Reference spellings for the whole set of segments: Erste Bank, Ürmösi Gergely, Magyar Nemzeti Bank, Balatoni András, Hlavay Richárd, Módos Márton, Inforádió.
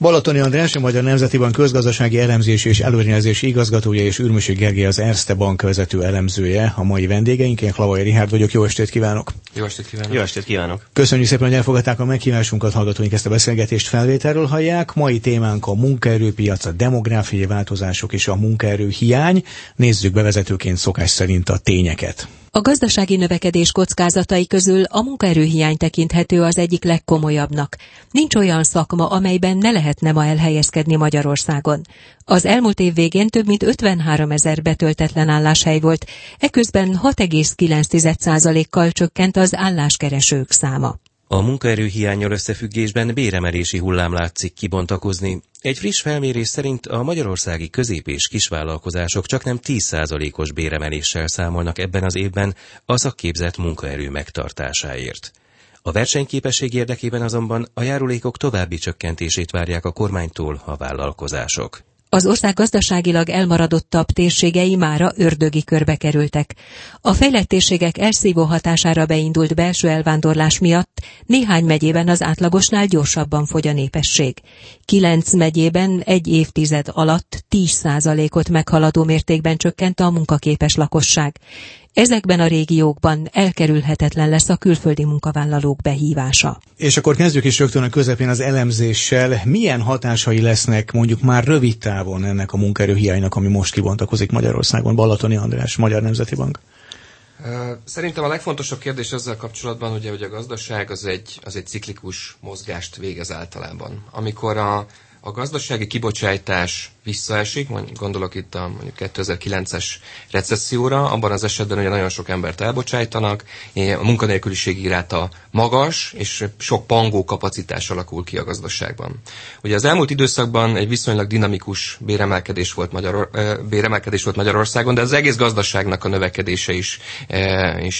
Balatoni András, a Magyar Nemzeti Bank közgazdasági elemzési és előrejelzési igazgatója, és Ürmösi Gergely, az Erste Bank vezető elemzője a mai vendégeink. Én Hlavay Richárd vagyok, jó estét kívánok! Jó estét kívánok! Jó estét kívánok! Köszönjük szépen, hogy elfogadták a meghívásunkat, hallgatóink ezt a beszélgetést felvételről hallják. Mai témánk a munkaerőpiac, a demográfiai változások és a munkaerő hiány. Nézzük bevezetőként szokás szerint a tényeket. A gazdasági növekedés kockázatai közül a munkaerőhiány tekinthető az egyik legkomolyabbnak. Nincs olyan szakma, amelyben ne lehetne ma elhelyezkedni Magyarországon. Az elmúlt év végén több mint 53 000 betöltetlen álláshely volt, eközben 6,9%-kal csökkent az álláskeresők száma. A munkaerőhiánnyal összefüggésben béremelési hullám látszik kibontakozni. Egy friss felmérés szerint a magyarországi közép- és kisvállalkozások csaknem 10%-os béremeléssel számolnak ebben az évben a szakképzett munkaerő megtartásáért. A versenyképesség érdekében azonban a járulékok további csökkentését várják a kormánytól a vállalkozások. Az ország gazdaságilag elmaradottabb térségei mára ördögi körbe kerültek. A fejlett térségek elszívó hatására beindult belső elvándorlás miatt néhány megyében az átlagosnál gyorsabban fogy a népesség. 9 megyében egy évtized alatt 10%-ot meghaladó mértékben csökkent a munkaképes lakosság. Ezekben a régiókban elkerülhetetlen lesz a külföldi munkavállalók behívása. És akkor kezdjük is rögtön a közepén az elemzéssel. Milyen hatásai lesznek mondjuk már rövid távon ennek a munkaerőhiánynak, ami most kibontakozik Magyarországon? Balatoni András, Magyar Nemzeti Bank. Szerintem a legfontosabb kérdés ezzel kapcsolatban, ugye, hogy a gazdaság az egy ciklikus mozgást végez általában. Amikor a gazdasági kibocsátás visszaesik, gondolok itt a 2009-es recesszióra, abban az esetben ugye nagyon sok embert elbocsájtanak, a munkanélküliségi ráta magas, és sok pangó kapacitás alakul ki a gazdaságban. Ugye az elmúlt időszakban egy viszonylag dinamikus béremelkedés volt Magyarországon, de az egész gazdaságnak a növekedése is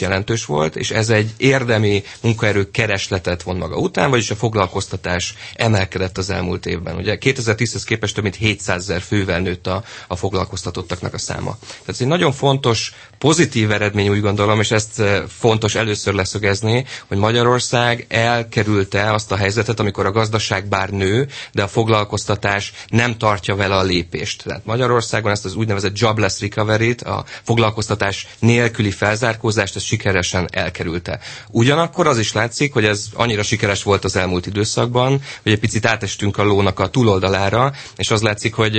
jelentős volt, és ez egy érdemi munkaerő keresletet von maga után, vagyis a foglalkoztatás emelkedett az elmúlt évben. Ugye 2010-hez képest több mint 700 000 fővel nőtt a foglalkoztatottaknak a száma. Tehát ez egy nagyon fontos, pozitív eredmény, úgy gondolom, és ezt fontos először leszögezni, hogy Magyarország elkerülte azt a helyzetet, amikor a gazdaság bár nő, de a foglalkoztatás nem tartja vele a lépést. Tehát Magyarországon ezt az úgynevezett jobless recovery-t, a foglalkoztatás nélküli felzárkózást, ezt sikeresen elkerülte. Ugyanakkor az is látszik, hogy ez annyira sikeres volt az elmúlt időszakban, hogy egy picit átestünk a lónak a túloldalára, és az látszik, hogy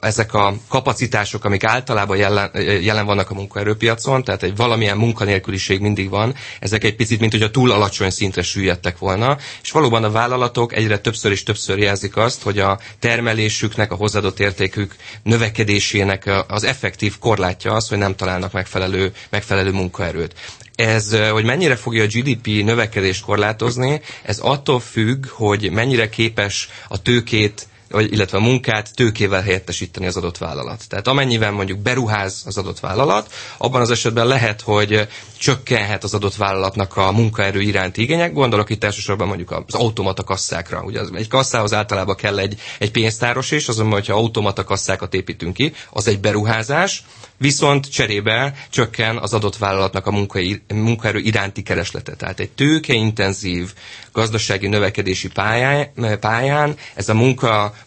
ezek a kapacitások, amik általában jelen vannak a munkaerőpiacon, tehát egy valamilyen munkanélküliség mindig van, ezek egy picit, mint hogyha túl alacsony szintre süllyedtek volna, és valóban a vállalatok egyre többször és többször jelzik azt, hogy a termelésüknek, a hozzáadott értékük növekedésének az effektív korlátja az, hogy nem találnak megfelelő munkaerőt. Ez, hogy mennyire fogja a GDP növekedést korlátozni, ez attól függ, hogy mennyire képes a tőkét, illetve a munkát tőkével helyettesíteni az adott vállalat. Tehát amennyiben mondjuk beruház az adott vállalat, abban az esetben lehet, hogy csökkenhet az adott vállalatnak a munkaerő iránti igények. Gondolok itt elsősorban mondjuk az automata kasszákra. Ugye egy kasszához általában kell egy pénztáros is, azonban, hogyha automata kasszákat építünk ki, az egy beruházás, viszont cserébe csökken az adott vállalatnak a munkaerő iránti kereslete. Tehát egy tőkeintenzív gazdasági növekedési pályán ez a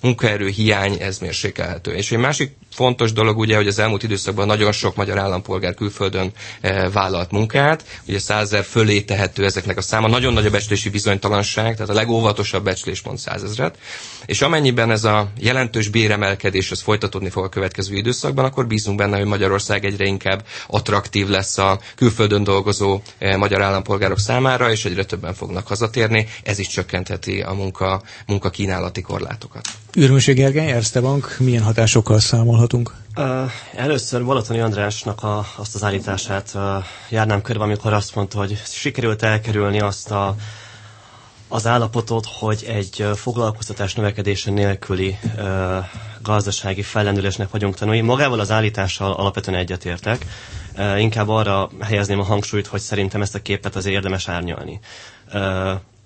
munkaerő hiány, ez mérsékelhető. És egy másik fontos dolog ugye, hogy az elmúlt időszakban nagyon sok magyar állampolgár külföldön vállalt munkát, ugye 100 000 fölé tehető ezeknek a száma, nagyon nagy a becslési bizonytalanság, tehát a legóvatosabb becslés pont 100 000-et, és amennyiben ez a jelentős béremelkedés az folytatódni fog a következő időszakban, akkor bízunk benne, hogy Magyarország egyre inkább attraktív lesz a külföldön dolgozó magyar állampolgárok számára, és egyre többen fognak hazatérni, ez is csökkentheti a munkakínálati korlátokat. Ürmösi Gergely, Erste Bank, milyen hatásokkal számolhatunk? Először Balatoni Andrásnak azt az állítását járnám körbe, amikor azt mondta, hogy sikerült elkerülni azt az állapotot, hogy egy foglalkoztatás növekedése nélküli gazdasági fellendülésnek vagyunk tanulni. Magával az állítással alapvetően egyetértek. Inkább arra helyezném a hangsúlyt, hogy szerintem ezt a képet azért érdemes árnyalni.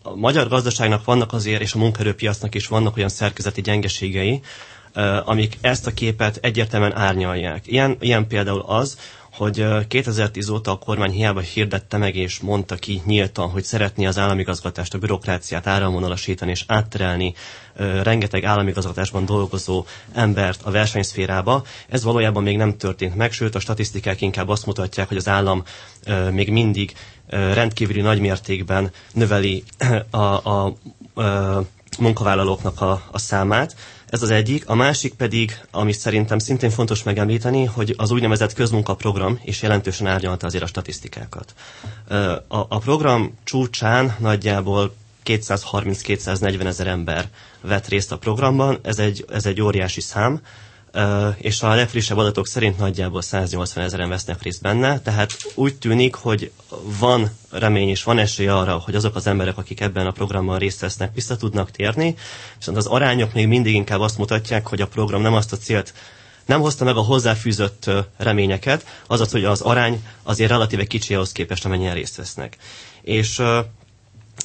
A magyar gazdaságnak vannak azért, és a munkaerőpiacnak is vannak olyan szerkezeti gyengeségei, amik ezt a képet egyértelműen árnyalják. Ilyen például az, hogy 2010 óta a kormány hiába hirdette meg és mondta ki nyíltan, hogy szeretné az államigazgatást, a bürokráciát áramvonalasítani és átterelni rengeteg államigazgatásban dolgozó embert a versenyszférába. Ez valójában még nem történt meg, sőt a statisztikák inkább azt mutatják, hogy az állam még mindig rendkívüli nagymértékben növeli a munkavállalóknak a számát. Ez az egyik. A másik pedig, ami szerintem szintén fontos megemlíteni, hogy az úgynevezett közmunkaprogram is jelentősen árnyalta azért a statisztikákat. A program csúcsán nagyjából 230-240 ezer ember vett részt a programban, ez egy óriási szám, és a legfrissebb adatok szerint nagyjából 180 ezeren vesznek részt benne, tehát úgy tűnik, hogy van remény és van esély arra, hogy azok az emberek, akik ebben a programban részt vesznek, vissza tudnak térni, viszont az arányok még mindig inkább azt mutatják, hogy a program nem azt a célt, nem hozta meg a hozzáfűzött reményeket, azaz, hogy az arány azért relatíve kicsi ahhoz képest, amennyien részt vesznek. És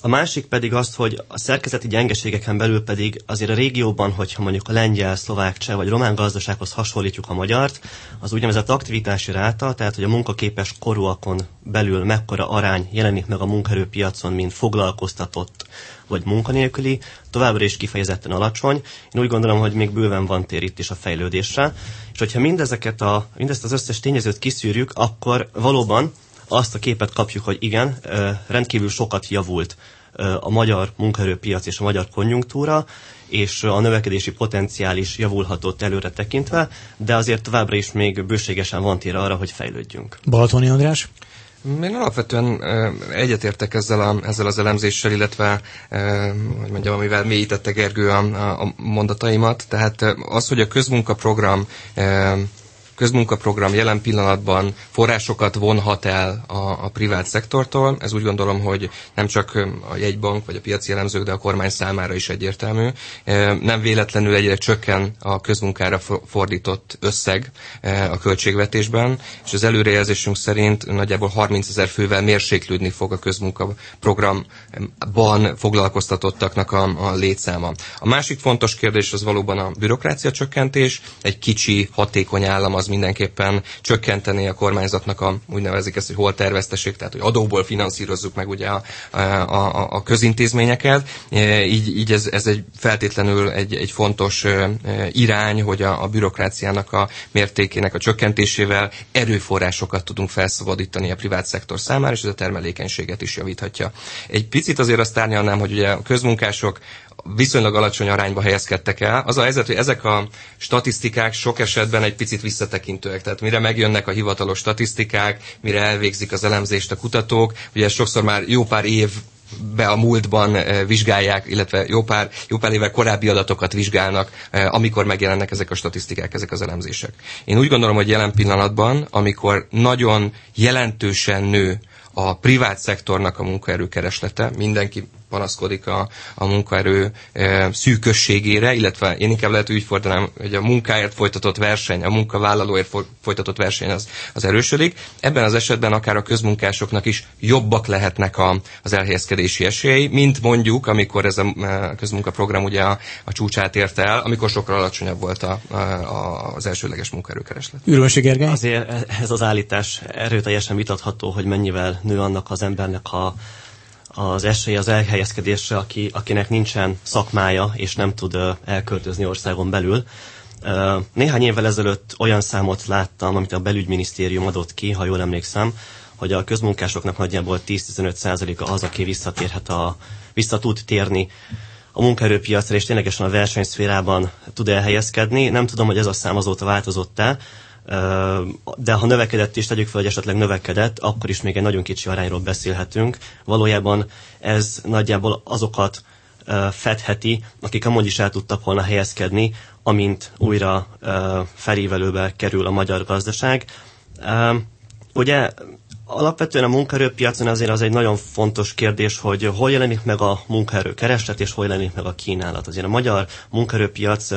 a másik pedig az, hogy a szerkezeti gyengeségeken belül pedig azért a régióban, hogyha mondjuk a lengyel, szlovák, cseh vagy román gazdasághoz hasonlítjuk a magyart, az úgynevezett aktivitási ráta, tehát hogy a munkaképes korúakon belül mekkora arány jelenik meg a munkaerőpiacon, mint foglalkoztatott vagy munkanélküli, továbbra is kifejezetten alacsony. Én úgy gondolom, hogy még bőven van tér itt is a fejlődésre. És hogyha mindezt az összes tényezőt kiszűrjük, akkor valóban azt a képet kapjuk, hogy igen, rendkívül sokat javult a magyar munkaerőpiac és a magyar konjunktúra, és a növekedési potenciál is javulhatott előre tekintve, de azért továbbra is még bőségesen van tér arra, hogy fejlődjünk. Balatoni András? Én alapvetően egyetértek ezzel az elemzéssel, illetve hogy mondjam, amivel mélyítette Gergő a mondataimat. Tehát az, hogy a közmunkaprogram jelen pillanatban forrásokat vonhat el a privát szektortól. Ez úgy gondolom, hogy nem csak a jegybank vagy a piaci elemzők, de a kormány számára is egyértelmű. Nem véletlenül egyre csökken a közmunkára fordított összeg a költségvetésben, és az előrejelzésünk szerint nagyjából 30 ezer fővel mérséklődni fog a közmunkaprogramban foglalkoztatottaknak a létszáma. A másik fontos kérdés az valóban a bürokrácia csökkentés. Egy kicsi, hatékony állam az mindenképpen csökkenteni a kormányzatnak úgy nevezik ezt, hogy holterveszteség, tehát hogy adóból finanszírozzuk meg ugye a közintézményeket. Így ez egy feltétlenül egy fontos irány, hogy a bürokráciának a mértékének a csökkentésével erőforrásokat tudunk felszabadítani a privát szektor számára, és ez a termelékenységet is javíthatja. Egy picit azért azt árnyalnám, hogy ugye a közmunkások viszonylag alacsony arányba helyezkedtek el. Az a helyzet, hogy ezek a statisztikák sok esetben egy picit visszatekintőek. Tehát mire megjönnek a hivatalos statisztikák, mire elvégzik az elemzést a kutatók, ugye sokszor már jó pár évbe a múltban vizsgálják, illetve jó pár évvel korábbi adatokat vizsgálnak, amikor megjelennek ezek a statisztikák, ezek az elemzések. Én úgy gondolom, hogy jelen pillanatban, amikor nagyon jelentősen nő a privát szektornak a munkaerőkereslete, mindenki panaszkodik a munkaerő szűkösségére, illetve én inkább lehet úgy fordítanám, hogy a munkáért folytatott verseny, a munkavállalóért folytatott verseny az erősödik. Ebben az esetben akár a közmunkásoknak is jobbak lehetnek az elhelyezkedési esélyei, mint mondjuk, amikor ez a közmunkaprogram ugye a csúcsát érte el, amikor sokkal alacsonyabb volt az elsődleges munkaerőkereslet. Ürmösi Gergely? Azért ez az állítás erőteljesen vitatható, hogy mennyivel nő annak az embernek az esély az elhelyezkedésre, akinek nincsen szakmája, és nem tud elköltözni országon belül. Néhány évvel ezelőtt olyan számot láttam, amit a belügyminisztérium adott ki, ha jól emlékszem, hogy a közmunkásoknak nagyjából 10-15%-a az, aki vissza tud térni a munkaerőpiacra, és ténylegesen a versenyszférában tud elhelyezkedni. Nem tudom, hogy ez a szám azóta változott-e, de ha növekedett is, tegyük fel, hogy esetleg növekedett, akkor is még egy nagyon kicsi arányról beszélhetünk. Valójában ez nagyjából azokat fedheti, akik amúgy is el tudtak volna helyezkedni, amint újra felévelőbe kerül a magyar gazdaság. Ugye Alapvetően a munkaerőpiacon azért az egy nagyon fontos kérdés, hogy hol jelenik meg a munkaerőkereslet, és hol jelenik meg a kínálat. Azért a magyar munkaerőpiac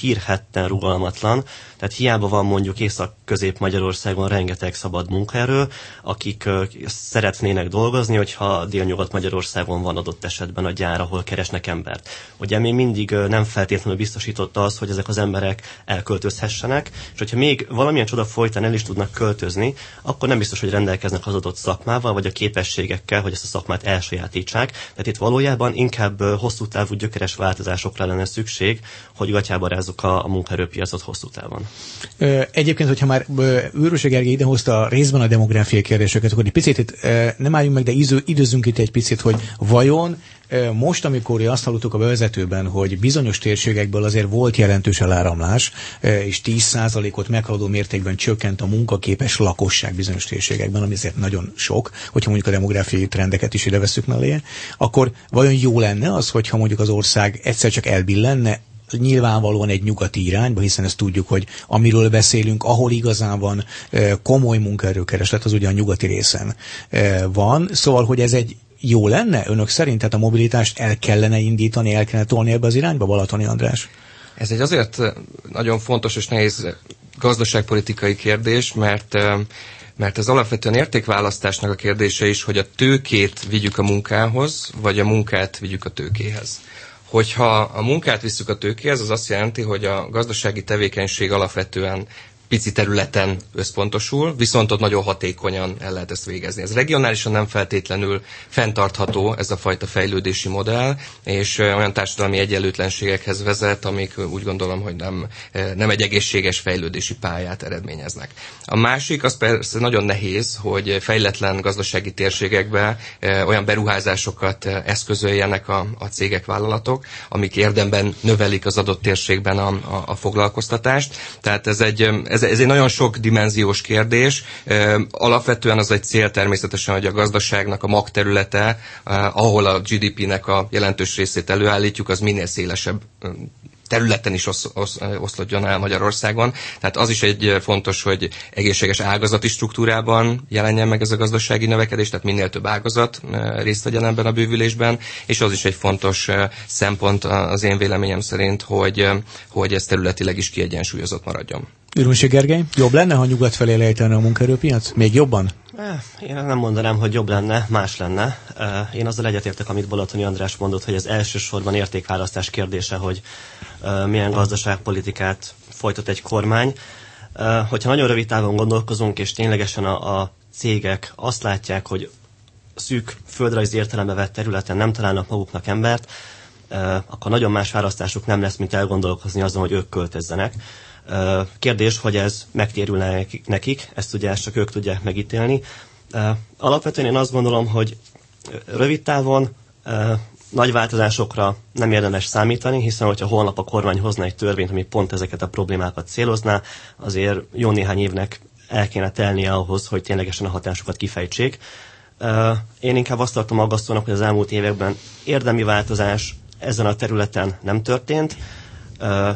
hírhetten rugalmatlan, tehát hiába van mondjuk Észak-Közép-Magyarországon rengeteg szabad munkaerő, akik szeretnének dolgozni, hogyha Délnyugat-Magyarországon van adott esetben a gyár, ahol keresnek embert. Ugye még mindig nem feltétlenül biztosította az, hogy ezek az emberek elköltözhessenek, és hogyha még valamilyen csoda folytán el is tudnak költözni, akkor nem biztos, hogy rendelkeznek az adott szakmával, vagy a képességekkel, hogy ezt a szakmát elsajátítsák. Tehát itt valójában inkább hosszú távú gyökeres változásokra lenne szükség, hogy gatyába rázzuk a munkaerőpiacot hosszú távon. Egyébként, hogyha már Ürmösi Gergely idehozta részben a demográfiai kérdéseket, akkor egy picit itt nem álljunk meg, de időzünk itt egy picit, hogy vajon most, amikor azt hallottuk a bevezetőben, hogy bizonyos térségekből azért volt jelentős eláramlás, és 10%-ot meghaladó mértékben csökkent a munkaképes lakosság bizonyos térségekben, ami azért nagyon sok, hogyha mondjuk a demográfiai trendeket is ide vesszük mellé, akkor vajon jó lenne az, hogyha mondjuk az ország egyszer csak elbillenne, nyilvánvalóan egy nyugati irányba, hiszen ezt tudjuk, hogy amiről beszélünk, ahol igazán van komoly munkaerőkereslet, az ugye a nyugati részen van. Szóval, hogy ez egy jó lenne önök szerint, tehát a mobilitást el kellene indítani, el kellene tolni ebbe az irányba, Balatoni András? Ez egy azért nagyon fontos és nehéz gazdaságpolitikai kérdés, mert ez alapvetően értékválasztásnak a kérdése is, hogy a tőkét vigyük a munkához, vagy a munkát vigyük a tőkéhez. Hogyha a munkát visszük a tőkéhez, az azt jelenti, hogy a gazdasági tevékenység alapvetően pici területen összpontosul, viszont ott nagyon hatékonyan el lehet ezt végezni. Ez regionálisan nem feltétlenül fenntartható ez a fajta fejlődési modell, és olyan társadalmi egyenlőtlenségekhez vezet, amik úgy gondolom, hogy nem egy egészséges fejlődési pályát eredményeznek. A másik, az persze nagyon nehéz, hogy fejletlen gazdasági térségekbe olyan beruházásokat eszközöljenek a cégek, vállalatok, amik érdemben növelik az adott térségben a foglalkoztatást. Tehát ez egy nagyon sok dimenziós kérdés. Alapvetően az egy cél természetesen, hogy a gazdaságnak a magterülete, ahol a GDP-nek a jelentős részét előállítjuk, az minél szélesebb területen is oszlodjon el Magyarországon. Tehát az is egy fontos, hogy egészséges ágazati struktúrában jelenjen meg ez a gazdasági növekedés, tehát minél több ágazat részt vegyen ebben a bővülésben, és az is egy fontos szempont az én véleményem szerint, hogy ez területileg is kiegyensúlyozott maradjon. Ürmösi Gergely, jobb lenne, ha nyugat felé lejtene a munkaerőpiac? Még jobban? Én nem mondanám, hogy jobb lenne, más lenne. Én azzal egyetértek, amit Balatoni András mondott, hogy ez elsősorban értékválasztás kérdése, hogy milyen gazdaságpolitikát folytat egy kormány. Hogyha nagyon rövid távon gondolkozunk, és ténylegesen a cégek azt látják, hogy szűk földrajzi értelembe vett területen nem találnak maguknak embert, akkor nagyon más választásuk nem lesz, mint elgondolkozni azon, hogy ők költözzenek. Kérdés, hogy ez megtérül nekik, ezt ugye csak ők tudják megítélni. Alapvetően én azt gondolom, hogy rövid távon nagy változásokra nem érdemes számítani, hiszen hogyha holnap a kormány hozna egy törvényt, ami pont ezeket a problémákat célozná, azért jó néhány évnek el kéne telnie ahhoz, hogy ténylegesen a hatásokat kifejtsék. Én inkább azt tartom aggasztónak, hogy az elmúlt években érdemi változás ezen a területen nem történt.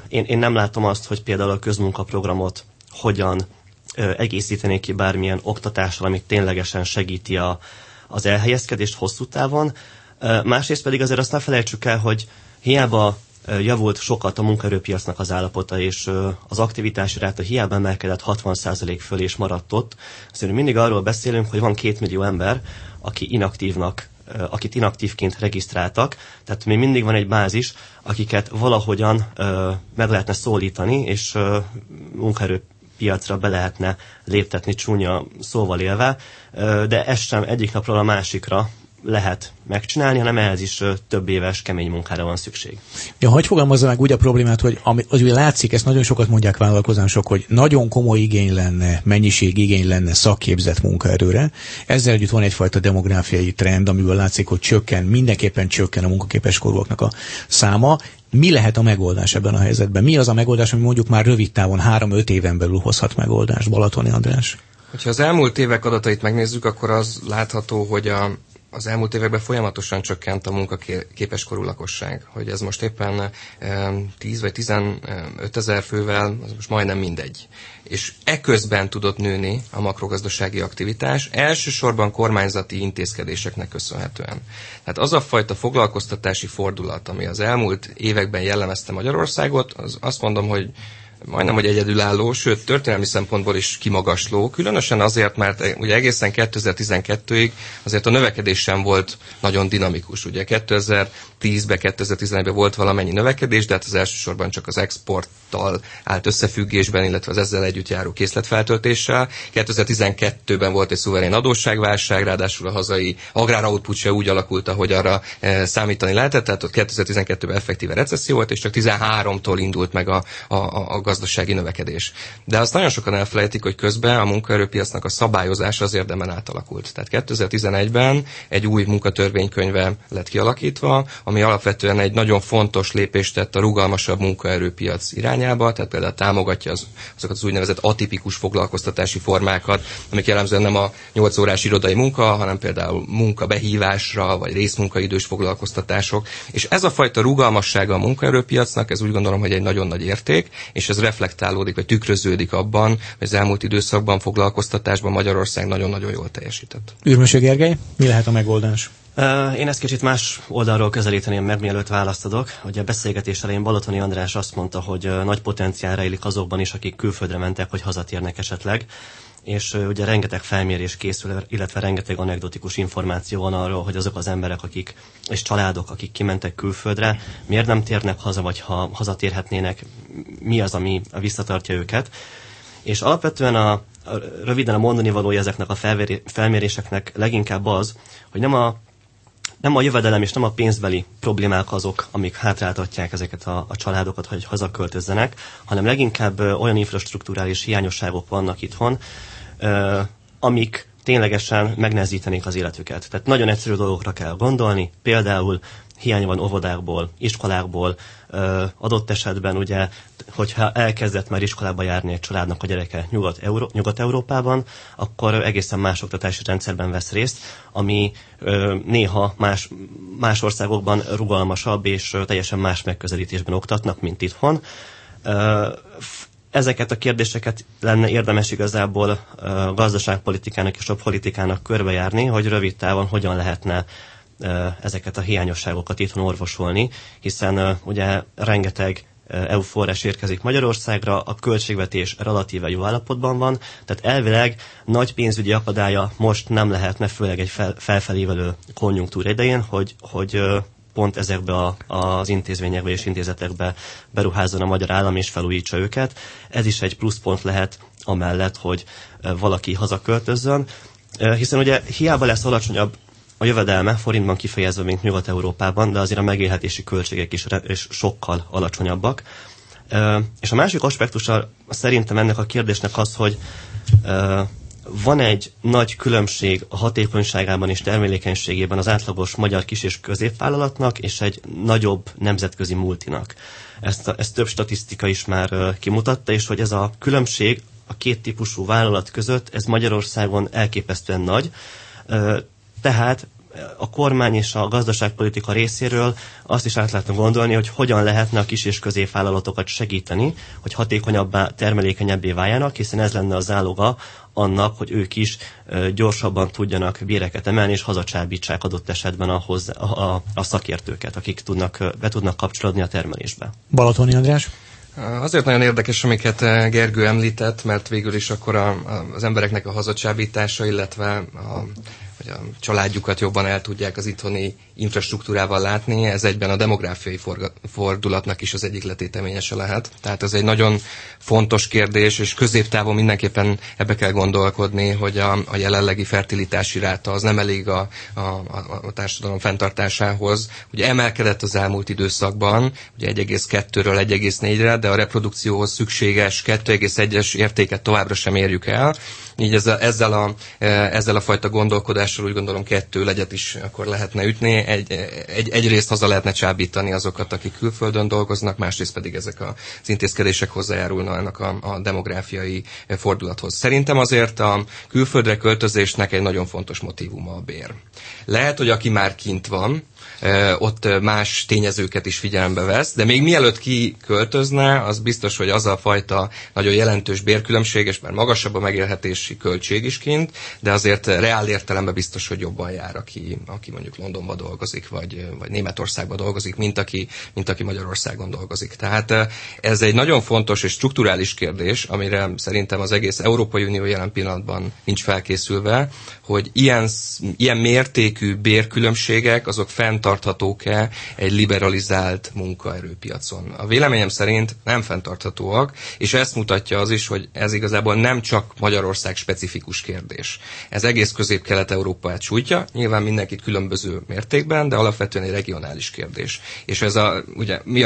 Én nem látom azt, hogy például a közmunkaprogramot hogyan egészítenék ki bármilyen oktatással, amit ténylegesen segíti az elhelyezkedést hosszú távon. Másrészt pedig azért azt ne felejtsük el, hogy hiába javult sokat a munkaerőpiacnak az állapota, és az aktivitási ráta hiába emelkedett 60% fölé és maradt ott. Szóval mindig arról beszélünk, hogy van 2 millió ember, akit inaktívként regisztráltak, tehát még mindig van egy bázis, akiket valahogyan meg lehetne szólítani, és munkaerőpiacra be lehetne léptetni csúnya szóval élve, de ezt sem egyik napról a másikra lehet megcsinálni, hanem ehhez is több éves kemény munkára van szükség. Ja, hogy fogalmazza meg úgy a problémát, hogy az ugye látszik, ezt nagyon sokat mondják vállalkozások, hogy nagyon komoly igény lenne, mennyiség igény lenne szakképzett munkaerőre. Ezzel együtt van egyfajta demográfiai trend, amiből látszik, hogy mindenképpen csökken a munkaképes korúaknak a száma. Mi lehet a megoldás ebben a helyzetben? Mi az a megoldás, ami mondjuk már rövid távon, 3-5 éven belül hozhat megoldást, Balatoni András? Ha az elmúlt évek adatait megnézzük, akkor az látható, hogy a az elmúlt években folyamatosan csökkent a munkaképes korú lakosság. Hogy ez most éppen 10 vagy 15 ezer fővel, az most majdnem mindegy. És eközben tudott nőni a makrogazdasági aktivitás, elsősorban kormányzati intézkedéseknek köszönhetően. Tehát az a fajta foglalkoztatási fordulat, ami az elmúlt években jellemezte Magyarországot, az azt mondom, hogy majdnem, hogy egyedülálló, sőt, történelmi szempontból is kimagasló, különösen azért, mert ugye egészen 2012-ig azért a növekedés sem volt nagyon dinamikus. Ugye 2010-ben, 2011-ben volt valamennyi növekedés, de hát az elsősorban csak az exporttal állt összefüggésben, illetve az ezzel együtt járó készletfeltöltéssel. 2012-ben volt egy szuverén adósságválság, ráadásul a hazai agrároutput se úgy alakult, ahogy arra számítani lehetett, tehát ott 2012-ben effektíve recesszió volt, és csak 13-tól indult meg a gazdasági növekedés. De azt nagyon sokan elfelejtik, hogy közben a munkaerőpiacnak a szabályozása az érdemben átalakult. Tehát 2011-ben egy új munkatörvénykönyve lett kialakítva, ami alapvetően egy nagyon fontos lépést tett a rugalmasabb munkaerőpiac irányába, tehát például támogatja azokat az úgynevezett atipikus foglalkoztatási formákat, amik jellemzően nem a 8 órás irodai munka, hanem például munkabehívásra, vagy részmunkaidős foglalkoztatások. És ez a fajta rugalmassága a munkaerőpiacnak, ez úgy gondolom, hogy egy nagyon nagy érték, és ez reflektálódik, vagy tükröződik abban, hogy az elmúlt időszakban foglalkoztatásban Magyarország nagyon-nagyon jól teljesített. Ürmösi Gergely, mi lehet a megoldás? Én ezt kicsit más oldalról közelíteném meg, mielőtt választ adok. Ugye a beszélgetés elején Balatoni András azt mondta, hogy nagy potenciál rejlik azokban is, akik külföldre mentek, hogy hazatérnek esetleg. És ugye rengeteg felmérés készül, illetve rengeteg anekdotikus információ van arról, hogy azok az emberek, akik és családok, akik kimentek külföldre, miért nem térnek haza, vagy ha hazatérhetnének, mi az, ami visszatartja őket. És alapvetően röviden a mondani valója ezeknek a felméréseknek leginkább az, hogy nem a jövedelem és nem a pénzbeli problémák azok, amik hátráltatják ezeket a családokat, hogy hazaköltözzenek, hanem leginkább olyan infrastruktúrális hiányosságok vannak itthon, amik ténylegesen megnehezítenék az életüket. Tehát nagyon egyszerű dolgokra kell gondolni, például hiány van óvodákból, iskolákból, adott esetben ugye, hogyha elkezdett már iskolába járni egy családnak a gyereke Nyugat-Európában, akkor egészen más oktatási rendszerben vesz részt, ami néha más országokban rugalmasabb és teljesen más megközelítésben oktatnak, mint itthon. Ezeket a kérdéseket lenne érdemes igazából gazdaságpolitikának és a politikának körbejárni, hogy rövid távon hogyan lehetne ezeket a hiányosságokat itthon orvosolni, hiszen ugye rengeteg EU forrás érkezik Magyarországra, a költségvetés relatíve jó állapotban van, tehát elvileg nagy pénzügyi akadálya most nem lehetne, főleg egy felfelévelő konjunktúra idején, hogy pont ezekbe az intézményekbe és intézetekbe beruházzon a magyar állam és felújítsa őket. Ez is egy pluszpont lehet amellett, hogy valaki hazaköltözzön, hiszen ugye hiába lesz alacsonyabb a jövedelme forintban kifejezve, mint Nyugat-Európában, de azért a megélhetési költségek is sokkal alacsonyabbak. És a másik aspektusa szerintem ennek a kérdésnek az, hogy van egy nagy különbség a hatékonyságában és termelékenységében az átlagos magyar kis- és középvállalatnak és egy nagyobb nemzetközi multinak. Ezt több statisztika is már kimutatta, és hogy ez a különbség a két típusú vállalat között, ez Magyarországon elképesztően nagy. Tehát a kormány és a gazdaságpolitika részéről azt is át lehetne gondolni, hogy hogyan lehetne a kis- és középvállalatokat segíteni, hogy hatékonyabbá, termelékenyebbé váljanak, hiszen ez lenne a záloga annak, hogy ők is gyorsabban tudjanak béreket emelni, és hazacsábítsák adott esetben a szakértőket, akik be tudnak kapcsolódni a termelésbe. Balatoni András? Azért nagyon érdekes, amiket Gergő említett, mert végül is akkor az embereknek a hazacsábítása, illetve hogy a családjukat jobban el tudják az itthoni infrastruktúrával látni, ez egyben a demográfiai fordulatnak is az egyik letéteményese lehet. Tehát ez egy nagyon fontos kérdés, és középtávon mindenképpen ebbe kell gondolkodni, hogy a jelenlegi fertilitási ráta az nem elég a társadalom fenntartásához. Ugye emelkedett az elmúlt időszakban, ugye 1,2-ről 1,4-re, de a reprodukcióhoz szükséges 2,1-es értéket továbbra sem érjük el, Így ezzel a fajta gondolkodással úgy gondolom kettő legyet is akkor lehetne ütni. Egyrészt haza lehetne csábítani azokat, akik külföldön dolgoznak, másrészt pedig ezek az intézkedések hozzájárulnának a demográfiai fordulathoz. Szerintem azért a külföldre költözésnek egy nagyon fontos motívuma a bér. Lehet, hogy aki már kint van, ott más tényezőket is figyelembe vesz, de még mielőtt kiköltözne, az biztos, hogy az a fajta nagyon jelentős bérkülönbség, és már magasabb a megélhetési költség is kint, de azért reál értelemben biztos, hogy jobban jár, aki mondjuk Londonba dolgozik, vagy Németországba dolgozik, mint aki Magyarországon dolgozik. Tehát ez egy nagyon fontos és strukturális kérdés, amire szerintem az egész Európai Unió jelen pillanatban nincs felkészülve, hogy ilyen mértékű bérkülönbségek, azok fenntarthatók-e egy liberalizált munkaerőpiacon. A véleményem szerint nem fenntarthatóak, és ezt mutatja az is, hogy ez igazából nem csak Magyarország specifikus kérdés. Ez egész Közép-Kelet-Európát sújtja, nyilván mindenkit különböző mértékben, de alapvetően egy regionális kérdés. És ez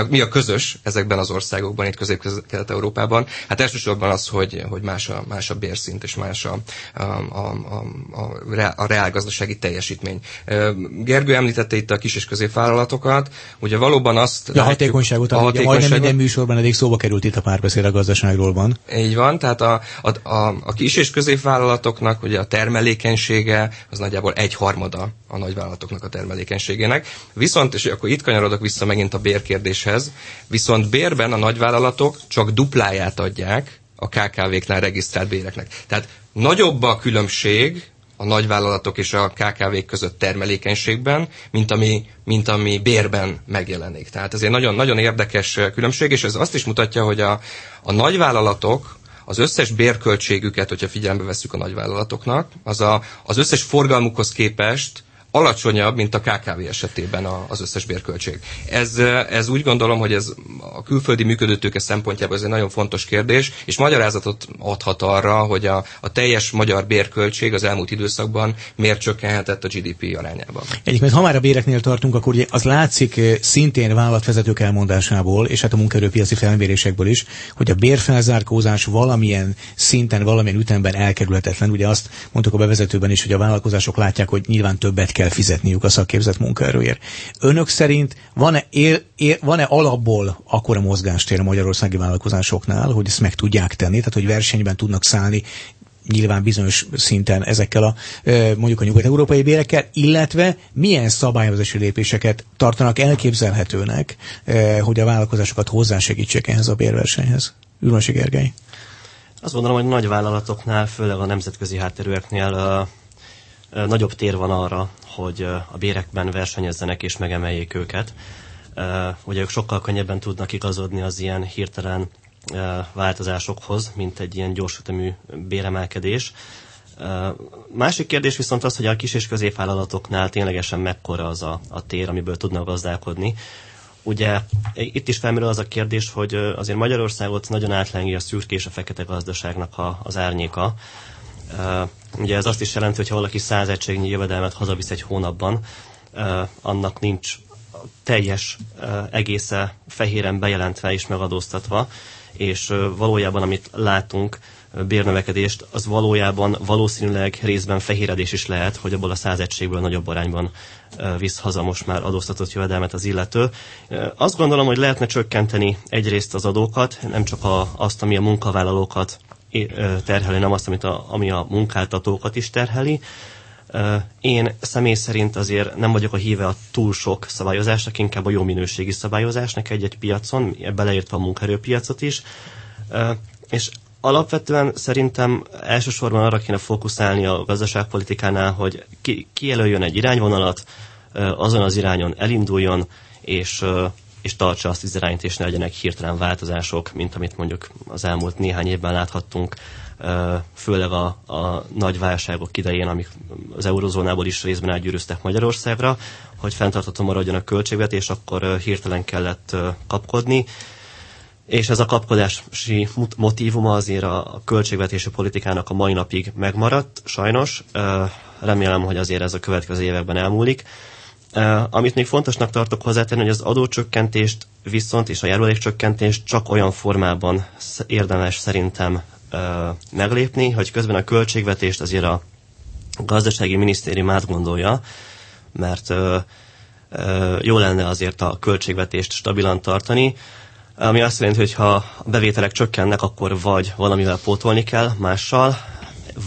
mi a közös ezekben az országokban, itt Közép-Kelet-Európában? Hát elsősorban az, hogy más a bérszint, és más a reálgazdasági teljesítmény. Gergő említette itt a kis és középvállalatokat. Ugye valóban azt... Ja, hatékonyságot. Majdnem minden műsorban eddig szóba került itt a párbeszéd a gazdaságról van. Így van, tehát a kis és középvállalatoknak ugye a termelékenysége az nagyjából 1/3 a nagyvállalatoknak a termelékenységének. Viszont, és akkor itt kanyarodok vissza megint a bérkérdéshez, viszont bérben a nagyvállalatok csak dupláját adják a KKV-knál regisztrált béreknek. Tehát nagyobb a különbség a nagyvállalatok és a KKV-k között termelékenységben, mint ami bérben megjelenik. Tehát ez egy nagyon-nagyon érdekes különbség, és ez azt is mutatja, hogy a nagyvállalatok az összes bérköltségüket, hogyha figyelembe vesszük a nagyvállalatoknak, az összes forgalmukhoz képest alacsonyabb, mint a KKV esetében az összes bérköltség. Ez úgy gondolom, hogy ez a külföldi működőtőke szempontjából ez egy nagyon fontos kérdés, és magyarázatot adhat arra, hogy a teljes magyar bérköltség az elmúlt időszakban miért csökkenhetett a GDP arányában. Egyébként, ha már a béreknél tartunk, akkor ugye az látszik szintén vállalatvezetők elmondásából, és hát a munkaerőpiaci felmérésekből is, hogy a bérfelzárkózás valamilyen szinten, valamilyen ütemben elkerülhetetlen. Ugye azt mondtuk a bevezetőben is, hogy a vállalkozások látják, hogy nyilván többet kell fizetniük a szakképzett munkaerőért. Önök szerint van-e alapból akkora mozgástér a magyarországi vállalkozásoknál, hogy ezt meg tudják tenni, tehát hogy versenyben tudnak szállni nyilván bizonyos szinten ezekkel a mondjuk a nyugat-európai bérekkel, illetve milyen szabályozási lépéseket tartanak elképzelhetőnek, hogy a vállalkozásokat hozzásegítsék ehhez a bérversenyhez? Ürmösi Gergely. Azt gondolom, hogy nagy vállalatoknál, főleg a nemzetközi hátterűeknél nagyobb tér van arra, hogy a bérekben versenyezzenek és megemeljék őket. Ugye ők sokkal könnyebben tudnak igazodni az ilyen hirtelen változásokhoz, mint egy ilyen gyorsütemű béremelkedés. Másik kérdés viszont az, hogy a kis és középvállalatoknál ténylegesen mekkora az a tér, amiből tudnak gazdálkodni. Ugye itt is felmerül az a kérdés, hogy azért Magyarországot nagyon átlengi a szürke és a fekete gazdaságnak az árnyéka. Ugye ez azt is jelenti, hogy ha valaki 100 egységnyi jövedelmet hazavisz egy hónapban, annak nincs teljes egésze fehéren bejelentve és megadóztatva, és valójában amit látunk, bérnövekedést, az valójában valószínűleg részben fehéredés is lehet, hogy abból a 100 egységből nagyobb arányban visz haza most már adóztatott jövedelmet az illető. Azt gondolom, hogy lehetne csökkenteni egyrészt az adókat, nem csak azt, ami a munkavállalókat terheli, nem azt, ami a munkáltatókat is terheli. Én személy szerint azért nem vagyok a híve a túl sok szabályozásnak, inkább a jó minőségi szabályozásnak egy-egy piacon, beleértve a munkaerőpiacot is. És alapvetően szerintem elsősorban arra kéne fókuszálni a gazdaságpolitikánál, hogy kijelöljön egy irányvonalat, azon az irányon elinduljon, és tartsa azt az irányt, és ne legyenek hirtelen változások, mint amit mondjuk az elmúlt néhány évben láthattunk, főleg a nagy válságok idején, amik az eurozónából is részben elgyűrűztek Magyarországra, hogy fenntartható maradjon a költségvetés, akkor hirtelen kellett kapkodni, és ez a kapkodási motívuma azért a költségvetési politikának a mai napig megmaradt, sajnos. Remélem, hogy azért ez a következő években elmúlik. Amit még fontosnak tartok hozzátenni, hogy az adócsökkentést viszont és a járulékcsökkentést csak olyan formában érdemes szerintem meglépni, hogy közben a költségvetést azért a gazdasági minisztérium átgondolja, mert jó lenne azért a költségvetést stabilan tartani, ami azt jelenti, hogy ha a bevételek csökkennek, akkor vagy valamivel pótolni kell mással,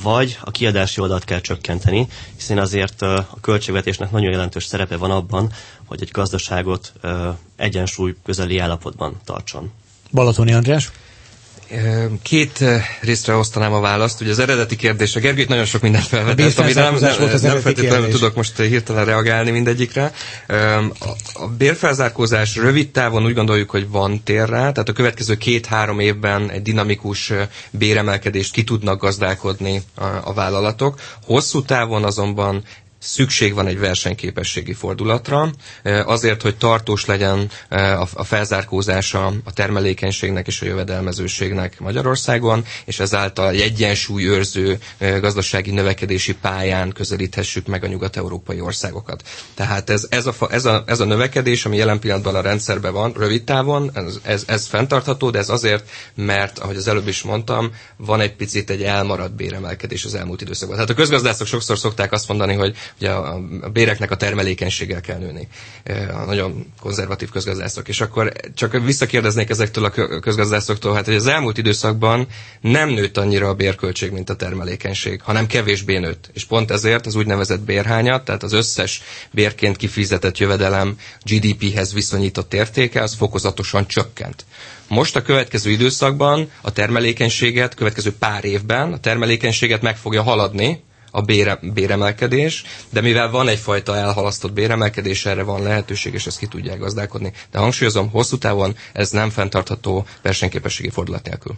vagy a kiadási oldalt kell csökkenteni, hiszen azért a költségvetésnek nagyon jelentős szerepe van abban, hogy egy gazdaságot egyensúly közeli állapotban tartson. Balatoni András? Két részre osztanám a választ. Ugye az eredeti kérdése, Gergőt nagyon sok mindent felvetett, amire nem feltétlenül tudok most hirtelen reagálni mindegyikre. A bérfelzárkózás rövid távon úgy gondoljuk, hogy van tér rá, tehát a következő 2-3 évben egy dinamikus béremelkedést ki tudnak gazdálkodni a vállalatok. Hosszú távon azonban szükség van egy versenyképességi fordulatra, azért, hogy tartós legyen a felzárkózása a termelékenységnek és a jövedelmezőségnek Magyarországon, és ezáltal egy egyensúlyőrző gazdasági növekedési pályán közelíthessük meg a nyugat-európai országokat. Tehát ez a növekedés, ami jelen pillanatban a rendszerben van, rövid távon, ez fenntartható, de ez azért, mert, ahogy az előbb is mondtam, van egy picit egy elmaradt béremelkedés az elmúlt időszakban. Tehát a közgazdászok sokszor szokták azt mondani, hogy ugye a béreknek a termelékenységgel kell nőni. A nagyon konzervatív közgazdászok. És akkor csak visszakérdeznék ezektől a közgazdászoktól, hát, hogy az elmúlt időszakban nem nőtt annyira a bérköltség, mint a termelékenység, hanem kevésbé nőtt. És pont ezért az úgynevezett bérhányat, tehát az összes bérként kifizetett jövedelem GDP-hez viszonyított értéke, az fokozatosan csökkent. Most a következő időszakban a termelékenységet, következő pár évben a termelékenységet meg fogja haladni a béremelkedés, de mivel van egyfajta elhalasztott béremelkedés, erre van lehetőség, és ezt ki tudják gazdálkodni. De hangsúlyozom, hosszú távon ez nem fenntartható versenyképességi fordulat nélkül.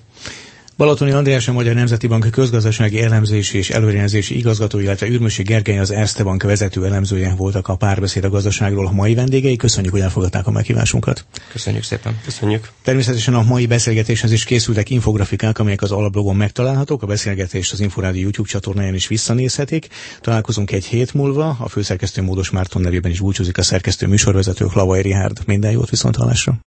Balatoni András, a Magyar Nemzeti Bank közgazdasági elemzési és előrejelzési igazgatója, illetve Ürmösi Gergely, az Erste Bank vezető elemzője voltak a Párbeszéd a gazdaságról a mai vendégei. Köszönjük, hogy elfogadták a meghívásunkat. Köszönjük szépen. Köszönjük. Természetesen a mai beszélgetéshez is készültek infografikák, amelyek az alablogon megtalálhatók. A beszélgetést az Inforádió YouTube csatornáján is visszanézhetik. Találkozunk egy hét múlva. A főszerkesztő Módos Márton nevében is búcsúzik a szerkesztő műsorvezető, Hlavay Richárd. Minden jót, viszonthallásra.